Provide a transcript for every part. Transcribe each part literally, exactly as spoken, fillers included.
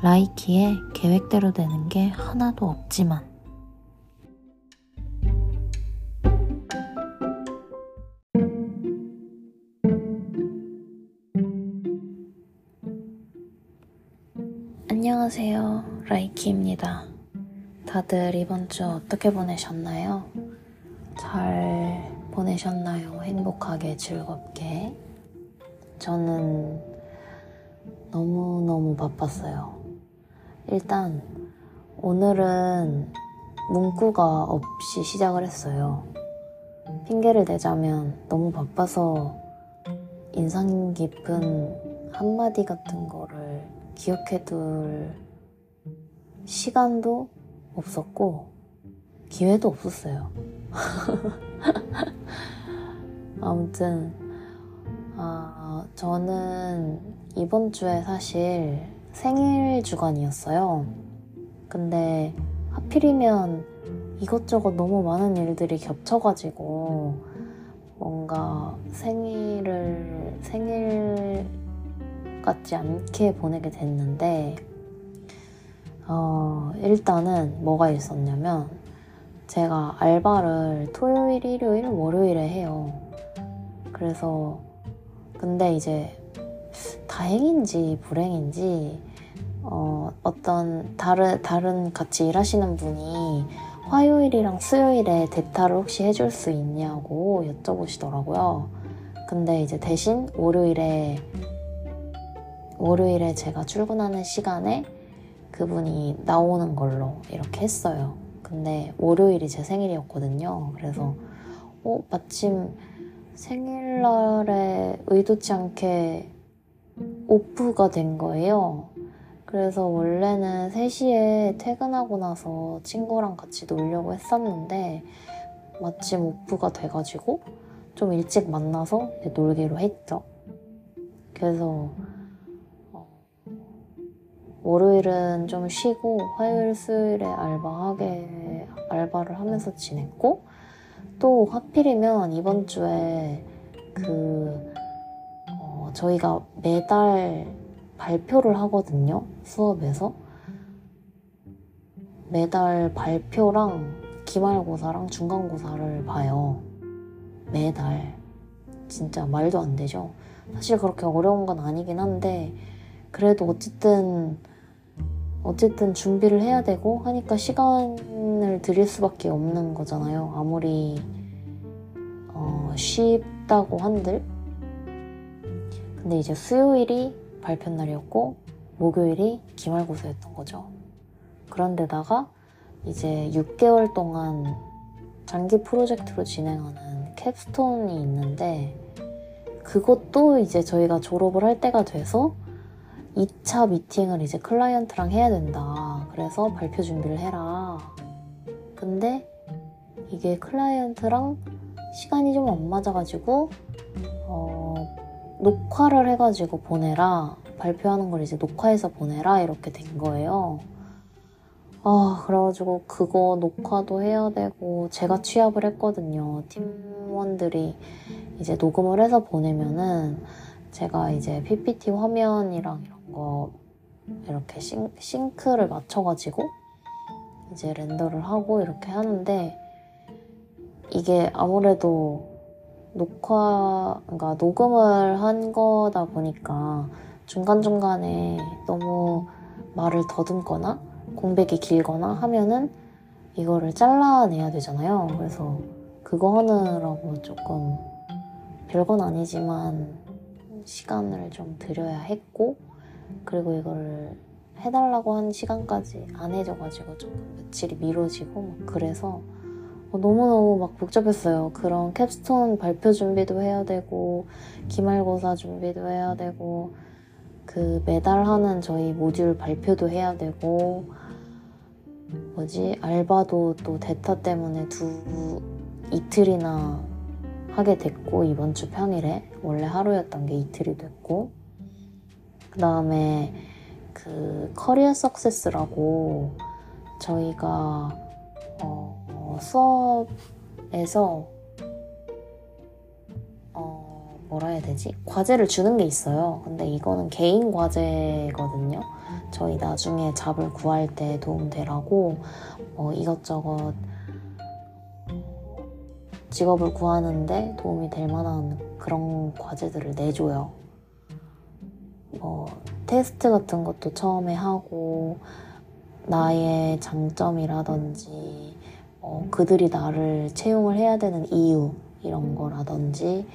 라이키에 계획대로 되는 게 하나도 없지만 안녕하세요. 라이키입니다. 다들 이번 주 어떻게 보내셨나요? 잘 보내셨나요? 행복하게 즐겁게? 저는 너무너무 바빴어요. 일단 오늘은 문구가 없이 시작을 했어요. 핑계를 대자면 너무 바빠서 인상 깊은 한마디 같은 거를 기억해둘 시간도 없었고 기회도 없었어요. 아무튼 아, 저는 이번 주에 사실 생일 주간이었어요. 근데 하필이면 이것저것 너무 많은 일들이 겹쳐가지고 뭔가 생일을 생일 같지 않게 보내게 됐는데 어, 일단은 뭐가 있었냐면 제가 알바를 토요일, 일요일, 월요일에 해요. 그래서 근데 이제 다행인지 불행인지 어, 어떤 다른 다른 같이 일하시는 분이 화요일이랑 수요일에 대타를 혹시 해줄 수 있냐고 여쭤보시더라고요. 근데 이제 대신 월요일에 월요일에 제가 출근하는 시간에 그분이 나오는 걸로 이렇게 했어요. 근데 월요일이 제 생일이었거든요. 그래서 어, 마침 생일날에 의도치 않게 오프가 된 거예요. 그래서 원래는 세 시에 퇴근하고 나서 친구랑 같이 놀려고 했었는데 마침 오프가 돼가지고 좀 일찍 만나서 놀기로 했죠. 그래서 월요일은 좀 쉬고 화요일, 수요일에 알바하게 알바를 하면서 지냈고 또 하필이면 이번 주에 그 저희가 매달 발표를 하거든요. 수업에서 매달 발표랑 기말고사랑 중간고사를 봐요. 매달 진짜 말도 안 되죠. 사실 그렇게 어려운 건 아니긴 한데 그래도 어쨌든 어쨌든 준비를 해야 되고 하니까 시간을 드릴 수밖에 없는 거잖아요. 아무리 어, 쉽다고 한들 근데 이제 수요일이 발표 날이었고 목요일이 기말고사였던 거죠. 그런데다가 이제 육 개월 동안 장기 프로젝트로 진행하는 캡스톤이 있는데 그것도 이제 저희가 졸업을 할 때가 돼서 이 차 미팅을 이제 클라이언트랑 해야 된다. 그래서 발표 준비를 해라. 근데 이게 클라이언트랑 시간이 좀 안 맞아가지고 어... 녹화를 해가지고 보내라. 발표하는 걸 이제 녹화해서 보내라. 이렇게 된 거예요. 아, 그래가지고 그거 녹화도 해야 되고, 제가 취합을 했거든요. 팀원들이 이제 녹음을 해서 보내면은, 제가 이제 피피티 화면이랑 이런 거, 이렇게 싱, 싱크를 맞춰가지고, 이제 렌더를 하고 이렇게 하는데, 이게 아무래도, 녹화, 그러니까 녹음을 한 거다 보니까 중간중간에 너무 말을 더듬거나 공백이 길거나 하면은 이거를 잘라내야 되잖아요. 그래서 그거 하느라고 조금 별건 아니지만 시간을 좀 드려야 했고 그리고 이거를 해달라고 한 시간까지 안 해줘가지고 조금 며칠이 미뤄지고 막 그래서 너무너무 막 복잡했어요. 그런 캡스톤 발표 준비도 해야 되고 기말고사 준비도 해야 되고 그 매달 하는 저희 모듈 발표도 해야 되고 뭐지? 알바도 또 대타 때문에 두 이틀이나 하게 됐고 이번 주 평일에 원래 하루였던 게 이틀이 됐고 그 다음에 그 커리어 석세스라고 저희가 어 수업에서 어, 뭐라 해야 되지? 과제를 주는 게 있어요. 근데 이거는 개인 과제거든요. 저희 나중에 잡을 구할 때 도움되라고 뭐 이것저것 직업을 구하는데 도움이 될 만한 그런 과제들을 내줘요. 뭐 테스트 같은 것도 처음에 하고 나의 장점이라든지 어, 그들이 나를 채용을 해야 되는 이유 이런 거라든지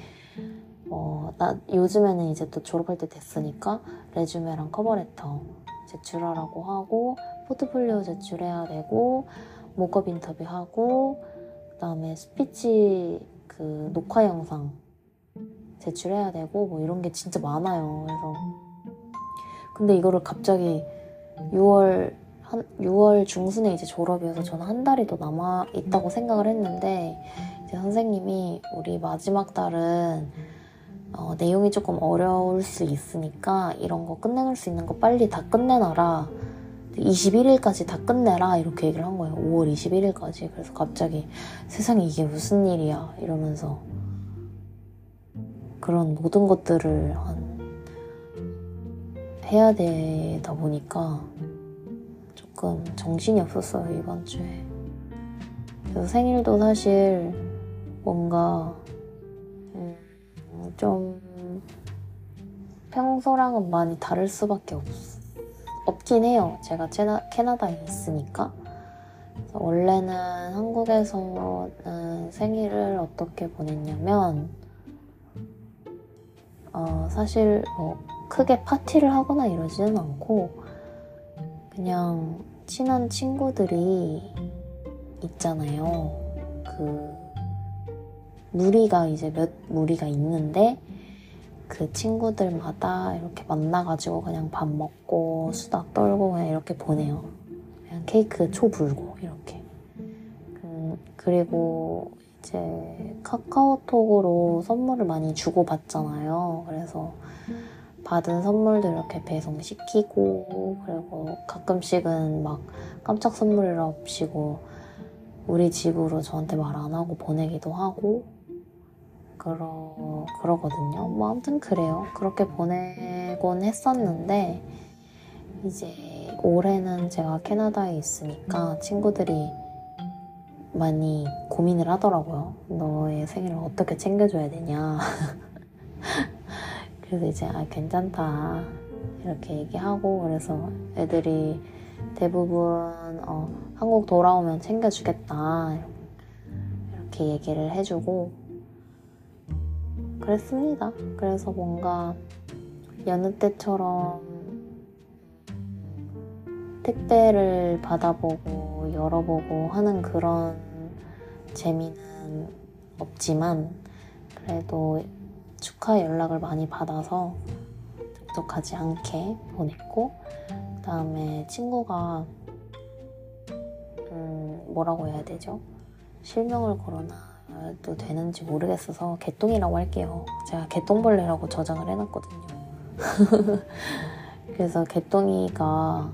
어, 나 요즘에는 이제 또 졸업할 때 됐으니까 레주메랑 커버레터 제출하라고 하고 포트폴리오 제출해야 되고 모크업 인터뷰하고 그다음에 스피치 그 녹화 영상 제출해야 되고 뭐 이런 게 진짜 많아요. 그래서 근데 이거를 갑자기 유월 한 유월 중순에 이제 졸업이어서 저는 한 달이 더 남아 있다고 생각을 했는데 이제 선생님이 우리 마지막 달은 어, 내용이 조금 어려울 수 있으니까 이런 거 끝낼 수 있는 거 빨리 다 끝내놔라. 이십일 일까지 다 끝내라 이렇게 얘기를 한 거예요. 오월 이십일일까지. 그래서 갑자기 세상에 이게 무슨 일이야 이러면서 그런 모든 것들을 한 해야 되다 보니까 조금 정신이 없었어요, 이번 주에. 그래서 생일도 사실 뭔가 좀 평소랑은 많이 다를 수밖에 없, 없긴 해요. 제가 캐나다에 있으니까. 그래서 원래는 한국에서는 생일을 어떻게 보냈냐면 어, 사실 뭐 크게 파티를 하거나 이러지는 않고 그냥 친한 친구들이 있잖아요. 그 무리가 이제 몇 무리가 있는데 그 친구들마다 이렇게 만나가지고 그냥 밥 먹고 수다 떨고 그냥 이렇게 보내요. 그냥 케이크 초 불고 이렇게. 그, 그리고 이제 카카오톡으로 선물을 많이 주고받잖아요. 그래서 받은 선물도 이렇게 배송시키고 그리고 가끔씩은 막 깜짝 선물이랍시고 우리 집으로 저한테 말 안 하고 보내기도 하고 그러, 그러거든요. 뭐 아무튼 그래요. 그렇게 보내곤 했었는데 이제 올해는 제가 캐나다에 있으니까 친구들이 많이 고민을 하더라고요. 너의 생일을 어떻게 챙겨줘야 되냐. 그래서 이제 아 괜찮다 이렇게 얘기하고 그래서 애들이 대부분 어, 한국 돌아오면 챙겨주겠다 이렇게 얘기를 해주고 그랬습니다. 그래서 뭔가 여느 때처럼 택배를 받아보고 열어보고 하는 그런 재미는 없지만 그래도 축하 연락을 많이 받아서 적적하지 않게 보냈고 그 다음에 친구가 음 뭐라고 해야 되죠? 실명을 걸어놔도 되는지 모르겠어서 개똥이라고 할게요. 제가 개똥벌레라고 저장을 해놨거든요. 그래서 개똥이가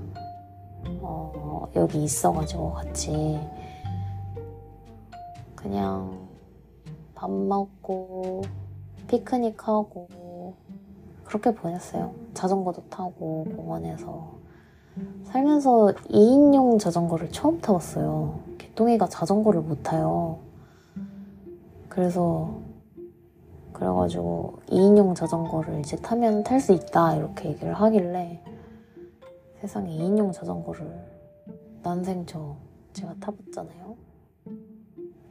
어 여기 있어가지고 같이 그냥 밥 먹고 피크닉하고 그렇게 보냈어요. 자전거도 타고 공원에서 살면서 이인용 자전거를 처음 타봤어요. 개똥이가 자전거를 못 타요. 그래서 그래가지고 이인용 자전거를 이제 타면 탈 수 있다 이렇게 얘기를 하길래 세상에 이인용 자전거를 난생 저 제가 타봤잖아요.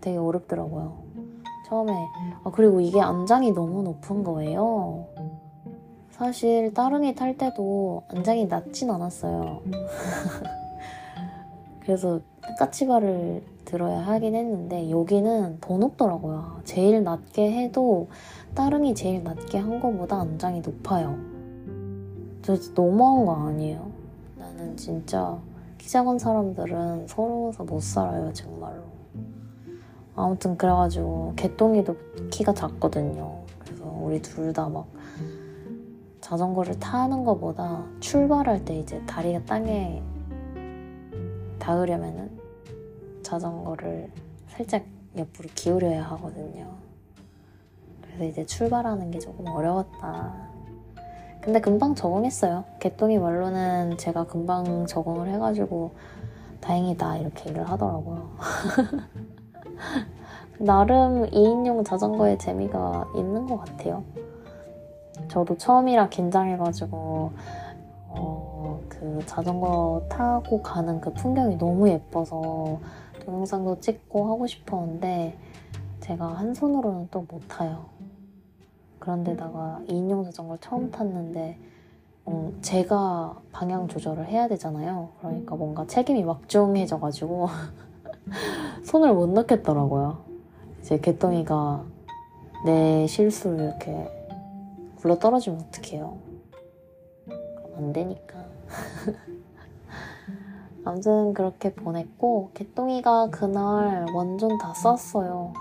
되게 어렵더라고요. 처음에 아 그리고 이게 안장이 너무 높은 거예요. 사실 따릉이 탈 때도 안장이 낮진 않았어요. 그래서 까치발을 들어야 하긴 했는데 여기는 더 높더라고요. 제일 낮게 해도 따릉이 제일 낮게 한 거보다 안장이 높아요. 저 진짜 너무한 거 아니에요? 나는 진짜 키 작은 사람들은 서러워서 못 살아요 정말로. 아무튼 그래가지고 개똥이도 키가 작거든요. 그래서 우리 둘 다 막 자전거를 타는 것보다 출발할 때 이제 다리가 땅에 닿으려면은 자전거를 살짝 옆으로 기울여야 하거든요. 그래서 이제 출발하는 게 조금 어려웠다. 근데 금방 적응했어요. 개똥이 말로는 제가 금방 적응을 해가지고 다행이다 이렇게 얘기를 하더라고요. 나름 이인용 자전거의 재미가 있는 것 같아요. 저도 처음이라 긴장해가지고 어, 그 자전거 타고 가는 그 풍경이 너무 예뻐서 동영상도 찍고 하고 싶었는데 제가 한 손으로는 또 못 타요. 그런데다가 이인용 자전거를 처음 탔는데 음, 제가 방향 조절을 해야 되잖아요. 그러니까 뭔가 책임이 막중해져가지고 손을 못 넣겠더라고요. 이제 개똥이가 내 실수를 이렇게 굴러떨어지면 어떡해요. 그럼 안 되니까. 아무튼 그렇게 보냈고 개똥이가 그날 완전 다 쌌어요.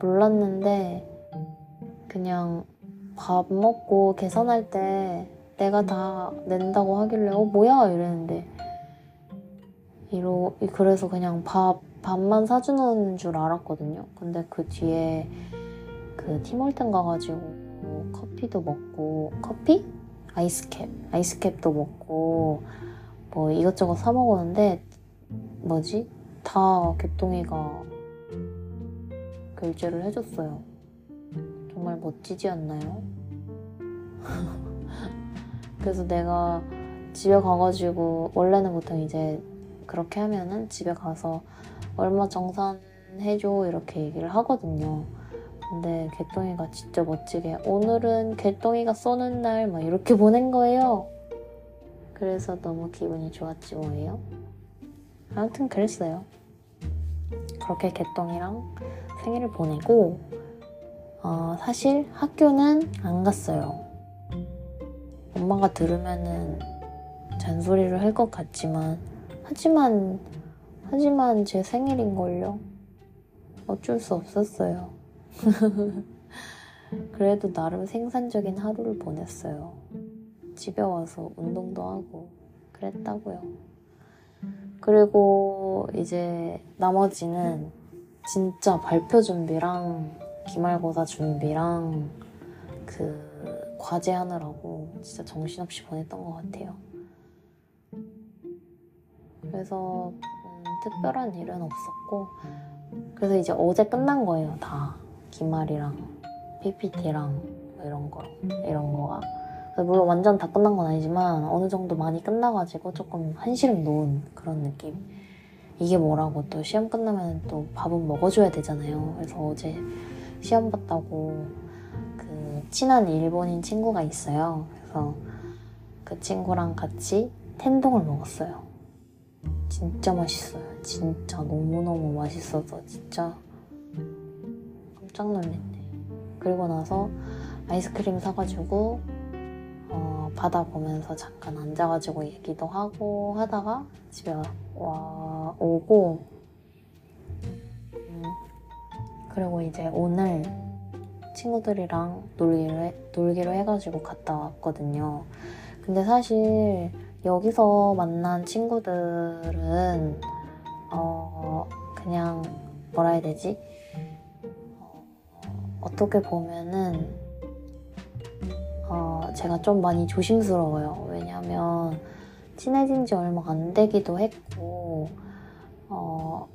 몰랐는데 그냥 밥 먹고 계산할 때 내가 다 낸다고 하길래 어 뭐야 이랬는데 이러 그래서 그냥 밥 밥만 사주는 줄 알았거든요. 근데 그 뒤에 그 티몰텐 가가지고 커피도 먹고 커피? 아이스캡 아이스캡도 먹고 뭐 이것저것 사 먹었는데 뭐지? 다 개똥이가 결제를 해줬어요. 정말 멋지지 않나요? 그래서 내가 집에 가가지고 원래는 보통 이제 그렇게 하면은 집에 가서 얼마 정산해줘 이렇게 얘기를 하거든요. 근데 개똥이가 진짜 멋지게 오늘은 개똥이가 쏘는 날 막 이렇게 보낸 거예요. 그래서 너무 기분이 좋았지 뭐예요. 아무튼 그랬어요. 그렇게 개똥이랑 생일을 보내고 어, 사실 학교는 안 갔어요. 엄마가 들으면은 잔소리를 할 것 같지만 하지만 하지만 제 생일인걸요. 어쩔 수 없었어요. 그래도 나름 생산적인 하루를 보냈어요. 집에 와서 운동도 하고 그랬다고요. 그리고 이제 나머지는 진짜 발표 준비랑 기말고사 준비랑 그 과제 하느라고 진짜 정신없이 보냈던 것 같아요. 그래서 음, 특별한 일은 없었고 그래서 이제 어제 끝난 거예요. 다 기말이랑 피피티랑 뭐 이런 거 이런 거가 물론 완전 다 끝난 건 아니지만 어느 정도 많이 끝나가지고 조금 한시름 놓은 그런 느낌. 이게 뭐라고 또 시험 끝나면 또 밥은 먹어줘야 되잖아요. 그래서 어제 시험 봤다고 그 친한 일본인 친구가 있어요. 그래서 그 친구랑 같이 텐동을 먹었어요. 진짜 맛있어요. 진짜 너무너무 맛있어서 진짜 깜짝 놀랐네. 그리고 나서 아이스크림 사가지고 어, 바다 보면서 잠깐 앉아가지고 얘기도 하고 하다가 집에 와 오고 음, 그리고 이제 오늘 친구들이랑 놀기로, 해, 놀기로 해가지고 갔다 왔거든요. 근데 사실 여기서 만난 친구들은 어, 그냥 뭐라 해야 되지? 어, 어떻게 보면은 어, 제가 좀 많이 조심스러워요. 왜냐면 친해진 지 얼마 안 되기도 했고 어,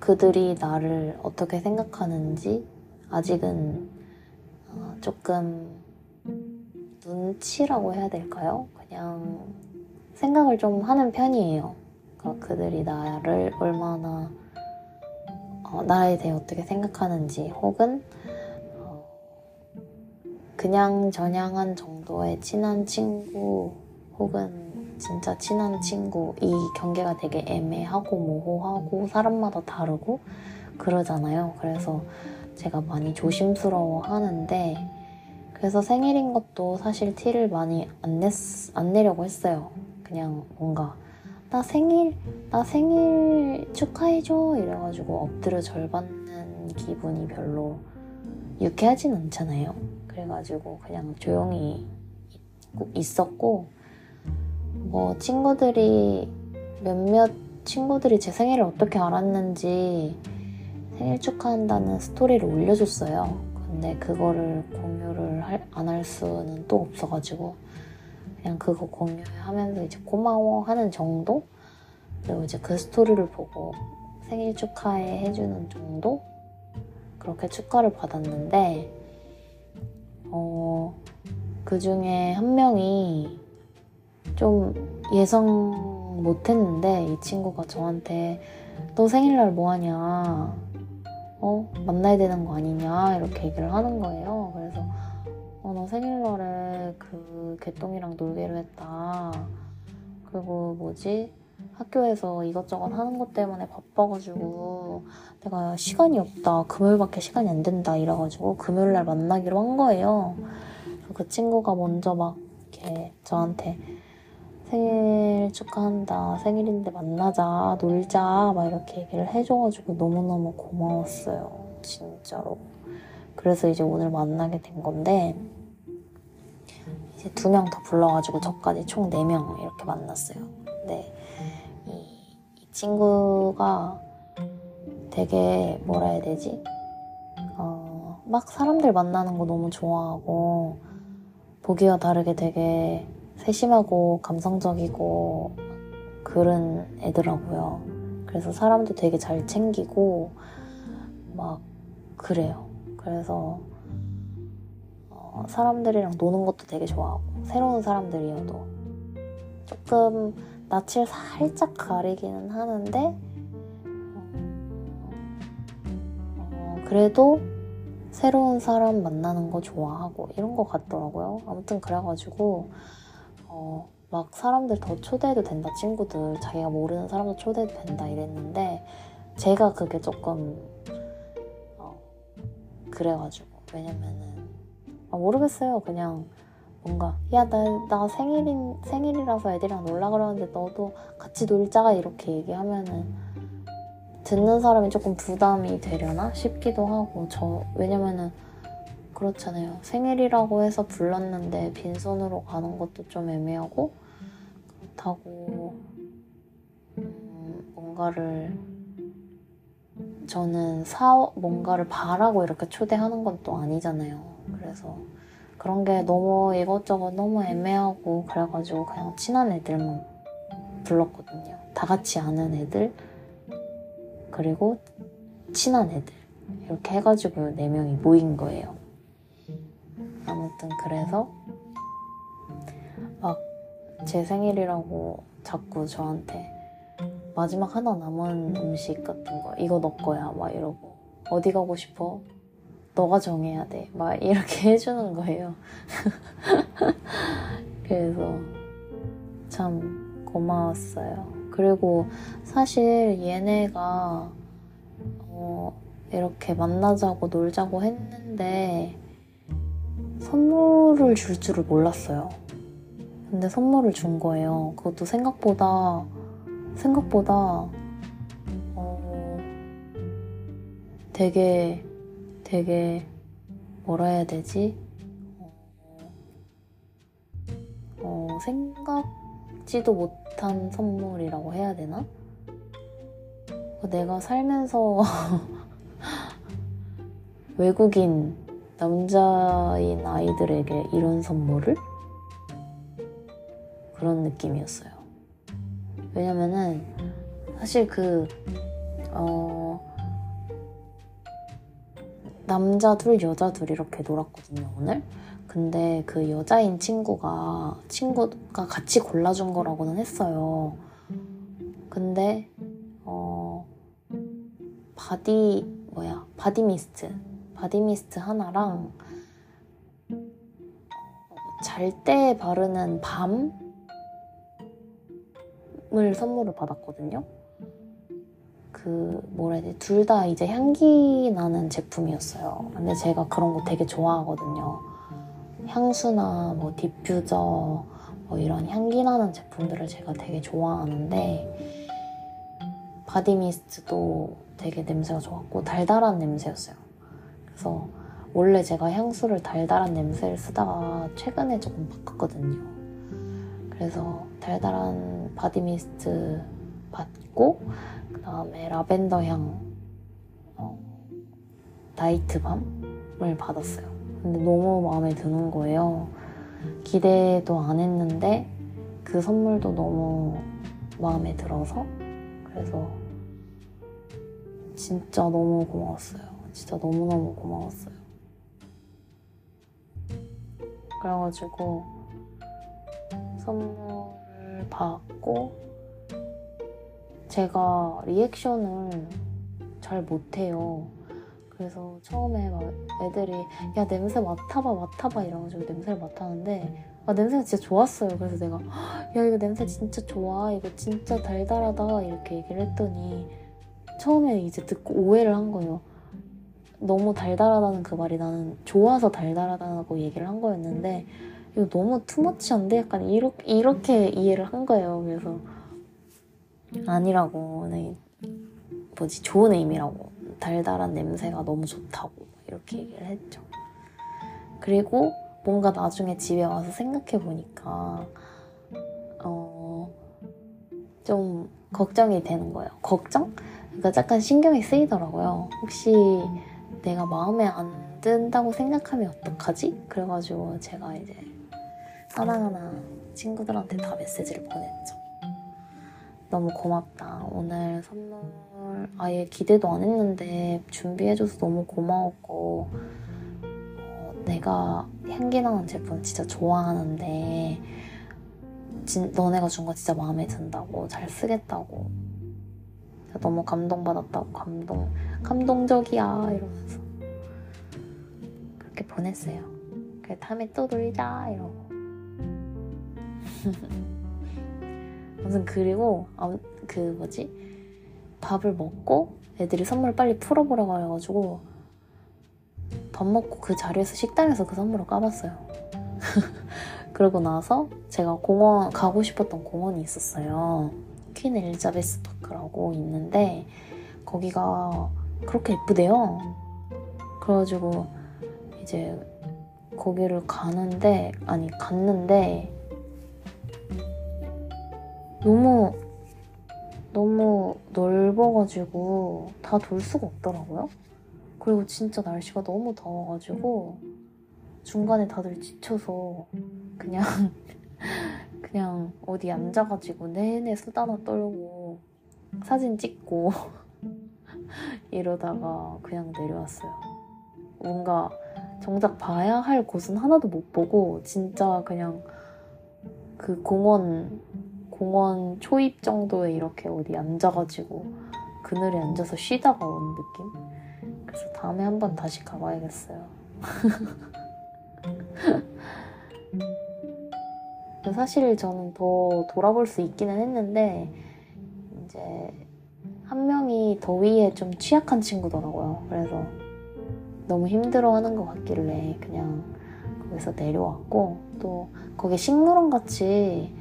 그들이 나를 어떻게 생각하는지 아직은 어, 조금 눈치라고 해야 될까요? 그냥 생각을 좀 하는 편이에요. 그러니까 그들이 나를 얼마나 어, 나에 대해 어떻게 생각하는지 혹은 그냥 저냥한 정도의 친한 친구 혹은 진짜 친한 친구 이 경계가 되게 애매하고 모호하고 사람마다 다르고 그러잖아요. 그래서 제가 많이 조심스러워 하는데 그래서 생일인 것도 사실 티를 많이 안, 냈, 안 내려고 했어요. 그냥 뭔가 나 생일 나 생일 축하해줘 이래가지고 엎드려 절받는 기분이 별로 유쾌하진 않잖아요. 그래가지고 그냥 조용히 있었고 뭐 친구들이 몇몇 친구들이 제 생일을 어떻게 알았는지 생일 축하한다는 스토리를 올려줬어요. 근데 그거를 공유를 할, 안 할 수는 또 없어가지고 그냥 그거 공유하면서 이제 고마워하는 정도? 그리고 이제 그 스토리를 보고 생일 축하해 해주는 정도? 그렇게 축하를 받았는데 어, 그 중에 한 명이 좀 예상 못했는데 이 친구가 저한테 너 생일날 뭐하냐 어? 만나야 되는 거 아니냐 이렇게 얘기를 하는 거예요. 그래서 어, 나 생일날에 그 개똥이랑 놀기로 했다. 그리고 뭐지? 학교에서 이것저것 하는 것 때문에 바빠가지고 내가 시간이 없다. 금요일밖에 시간이 안 된다. 이래가지고 금요일날 만나기로 한 거예요. 그래서 그 친구가 먼저 막 이렇게 저한테 생일 축하한다. 생일인데 만나자. 놀자. 막 이렇게 얘기를 해줘가지고 너무너무 고마웠어요. 진짜로. 그래서 이제 오늘 만나게 된 건데 이제 두 명 더 불러가지고 저까지 총 네 명 이렇게 만났어요. 네. 친구가 되게 뭐라 해야 되지? 어, 막 사람들 만나는 거 너무 좋아하고 보기와 다르게 되게 세심하고 감성적이고 그런 애더라고요. 그래서 사람도 되게 잘 챙기고 막 그래요. 그래서 어, 사람들이랑 노는 것도 되게 좋아하고 새로운 사람들이어도 조금 낯을 살짝 가리기는 하는데 어, 그래도 새로운 사람 만나는 거 좋아하고 이런 거 같더라고요. 아무튼 그래가지고 어, 막 사람들 더 초대해도 된다 친구들 자기가 모르는 사람도 초대해도 된다 이랬는데 제가 그게 조금 어, 그래가지고 왜냐면은 아, 모르겠어요. 그냥 뭔가 야 나 나 생일인 생일이라서 애들이랑 놀라 그러는데 너도 같이 놀자 이렇게 얘기하면은 듣는 사람이 조금 부담이 되려나 싶기도 하고 저 왜냐면은 그렇잖아요. 생일이라고 해서 불렀는데 빈손으로 가는 것도 좀 애매하고 그렇다고 음, 뭔가를 저는 사 뭔가를 바라고 이렇게 초대하는 건 또 아니잖아요. 그래서 그런 게 너무 이것저것 너무 애매하고 그래가지고 그냥 친한 애들만 불렀거든요. 다 같이 아는 애들 그리고 친한 애들 이렇게 해가지고 네 명이 모인 거예요. 아무튼 그래서 막 제 생일이라고 자꾸 저한테 마지막 하나 남은 음식 같은 거 이거 너 거야 막 이러고 어디 가고 싶어? 너가 정해야 돼. 막 이렇게 해주는 거예요. 그래서 참 고마웠어요. 그리고 사실 얘네가 어, 이렇게 만나자고 놀자고 했는데 선물을 줄 줄을 몰랐어요. 근데 선물을 준 거예요. 그것도 생각보다 생각보다 어, 되게 되게 뭐라 해야 되지? 어, 생각지도 못한 선물이라고 해야 되나? 내가 살면서 외국인 남자인 아이들에게 이런 선물을? 그런 느낌이었어요. 왜냐면은 사실 그 어. 남자 둘, 여자 둘 이렇게 놀았거든요, 오늘. 근데 그 여자인 친구가, 친구가 같이 골라준 거라고는 했어요. 근데, 어, 바디, 뭐야, 바디미스트. 바디미스트 하나랑 잘 때 바르는 밤을 선물을 받았거든요. 그 뭐라 해야 돼? 둘 다 이제 향기 나는 제품이었어요. 근데 제가 그런 거 되게 좋아하거든요. 향수나 뭐 디퓨저 뭐 이런 향기 나는 제품들을 제가 되게 좋아하는데 바디미스트도 되게 냄새가 좋았고 달달한 냄새였어요. 그래서 원래 제가 향수를 달달한 냄새를 쓰다가 최근에 조금 바꿨거든요. 그래서 달달한 바디미스트 받고 그 다음에 라벤더 향 어, 나이트밤 을 받았어요. 근데 너무 마음에 드는 거예요. 기대도 안 했는데 그 선물도 너무 마음에 들어서, 그래서 진짜 너무 고마웠어요. 진짜 너무너무 고마웠어요. 그래가지고 선물을 받고, 제가 리액션을 잘 못해요. 그래서 처음에 막 애들이 야 냄새 맡아봐 맡아봐 이래가지고 냄새를 맡았는데, 아 냄새가 진짜 좋았어요. 그래서 내가 야 이거 냄새 진짜 좋아, 이거 진짜 달달하다 이렇게 얘기를 했더니 처음에 이제 듣고 오해를 한 거예요. 너무 달달하다는 그 말이 나는 좋아서 달달하다고 얘기를 한 거였는데, 이거 너무 투머치한데 약간 이렇게, 이렇게 이해를 한 거예요. 그래서 아니라고, 뭐지, 좋은 의미라고, 달달한 냄새가 너무 좋다고 이렇게 얘기를 했죠. 그리고 뭔가 나중에 집에 와서 생각해보니까 어, 좀 걱정이 되는 거예요. 걱정? 그러니까 약간 신경이 쓰이더라고요. 혹시 내가 마음에 안 든다고 생각하면 어떡하지? 그래가지고 제가 이제 사랑하는 친구들한테 다 메시지를 보냈죠. 너무 고맙다. 오늘 선물 아예 기대도 안 했는데 준비해줘서 너무 고마웠고, 어, 내가 향기 나는 제품 진짜 좋아하는데 진, 너네가 준 거 진짜 마음에 든다고, 잘 쓰겠다고, 너무 감동받았다고, 감동, 감동적이야 이러면서 그렇게 보냈어요. 그래 다음에 또 놀자 이러고. 아무튼 그리고 아, 그 뭐지 밥을 먹고 애들이 선물 빨리 풀어보라고 해가지고 밥 먹고 그 자리에서, 식당에서 그 선물을 까봤어요. 그러고 나서 제가 공원 가고 싶었던 공원이 있었어요. 퀸 엘리자베스 파크라고 있는데 거기가 그렇게 예쁘대요. 그래가지고 이제 거기를 가는데 아니 갔는데 너무 너무 넓어가지고 다 돌 수가 없더라고요. 그리고 진짜 날씨가 너무 더워가지고 중간에 다들 지쳐서 그냥 그냥 어디 앉아가지고 내내 수다나 떨고 사진 찍고 이러다가 그냥 내려왔어요. 뭔가 정작 봐야 할 곳은 하나도 못 보고 진짜 그냥 그 공원 공원 초입 정도에 이렇게 어디 앉아가지고 그늘에 앉아서 쉬다가 온 느낌? 그래서 다음에 한번 다시 가봐야겠어요. 사실 저는 더 돌아볼 수 있기는 했는데 이제 한 명이 더위에 좀 취약한 친구더라고요. 그래서 너무 힘들어하는 것 같길래 그냥 거기서 내려왔고, 또 거기 식물원 같이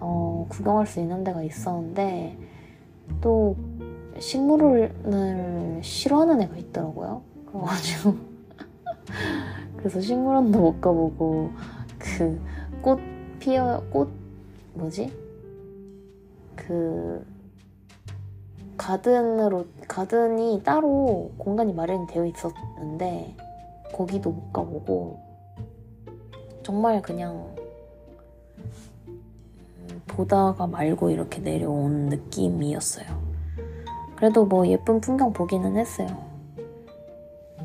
어, 구경할 수 있는 데가 있었는데 또 식물원을 싫어하는 애가 있더라고요. 그래가지고 그래서 식물원도 못 가보고 그 꽃 피어 꽃 뭐지 그 가든으로 가든이 따로 공간이 마련이 되어 있었는데 거기도 못 가보고 정말 그냥 보다가 말고 이렇게 내려온 느낌이었어요. 그래도 뭐 예쁜 풍경 보기는 했어요.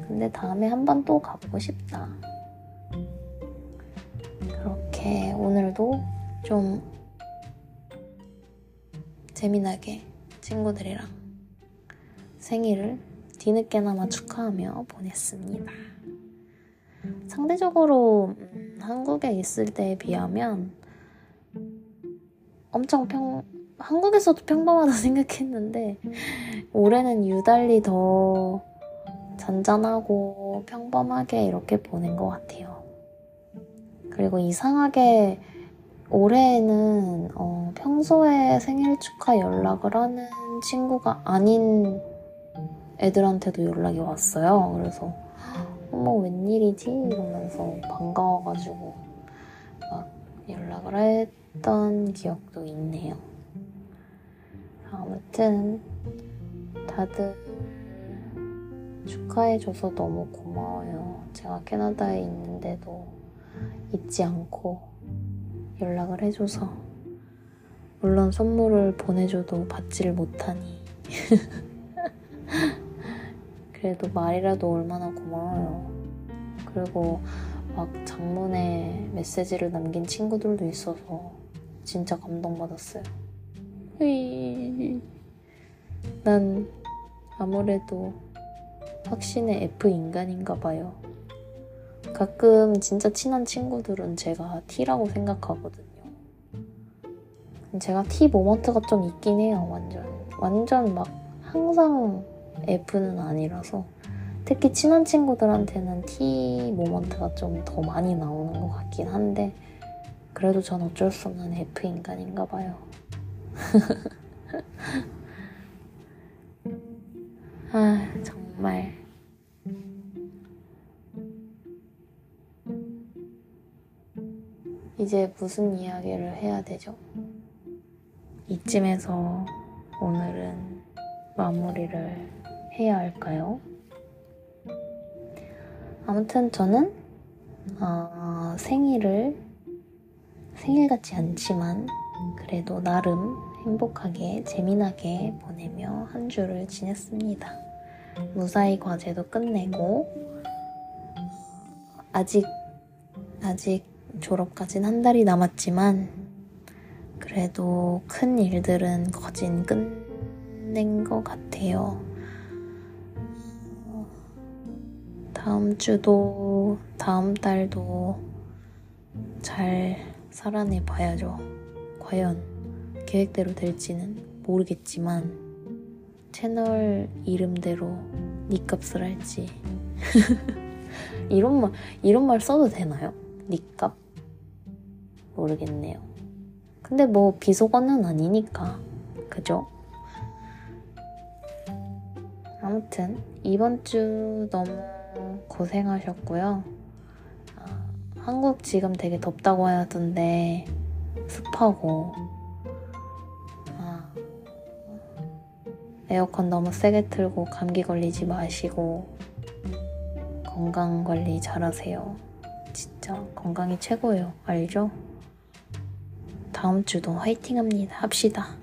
근데 다음에 한번 또 가보고 싶다. 그렇게 오늘도 좀 재미나게 친구들이랑 생일을 뒤늦게나마 축하하며 보냈습니다. 상대적으로 한국에 있을 때에 비하면 엄청 평, 한국에서도 평범하다 생각했는데 올해는 유달리 더 잔잔하고 평범하게 이렇게 보낸 것 같아요. 그리고 이상하게 올해에는 어, 평소에 생일 축하 연락을 하는 친구가 아닌 애들한테도 연락이 왔어요. 그래서 어머 웬일이지? 이러면서 반가워가지고 막 연락을 했 했던 기억도 있네요. 아무튼 다들 축하해줘서 너무 고마워요. 제가 캐나다에 있는데도 잊지 않고 연락을 해줘서. 물론 선물을 보내줘도 받지를 못하니 그래도 말이라도 얼마나 고마워요. 그리고 막 장문에 메시지를 남긴 친구들도 있어서 진짜 감동받았어요. 으이. 난 아무래도 확신의 F인간인가 봐요. 가끔 진짜 친한 친구들은 제가 T라고 생각하거든요. 제가 T 모먼트가 좀 있긴 해요. 완전 완전 막 항상 F는 아니라서 특히 친한 친구들한테는 T 모먼트가 좀 더 많이 나오는 것 같긴 한데 그래도 전 어쩔 수 없는 F인간인가 봐요. 아, 정말 이제 무슨 이야기를 해야 되죠? 이쯤에서 오늘은 마무리를 해야 할까요? 아무튼 저는 어, 생일을 생일같지 않지만 그래도 나름 행복하게 재미나게 보내며 한 주를 지냈습니다. 무사히 과제도 끝내고 아직 아직 졸업까지는 한 달이 남았지만 그래도 큰 일들은 거진 끝낸 것 같아요. 다음 주도 다음 달도 잘 살아내 봐야죠. 과연 계획대로 될지는 모르겠지만 채널 이름대로 니값을 할지 이런 말 이런 말 써도 되나요? 니값? 모르겠네요. 근데 뭐 비속어는 아니니까 그죠? 아무튼 이번 주 너무 고생하셨고요. 아, 한국 지금 되게 덥다고 하던데 습하고 에어컨 너무 세게 틀고 감기 걸리지 마시고 건강 관리 잘하세요. 진짜 건강이 최고예요. 알죠? 다음 주도 화이팅합니다. 합시다.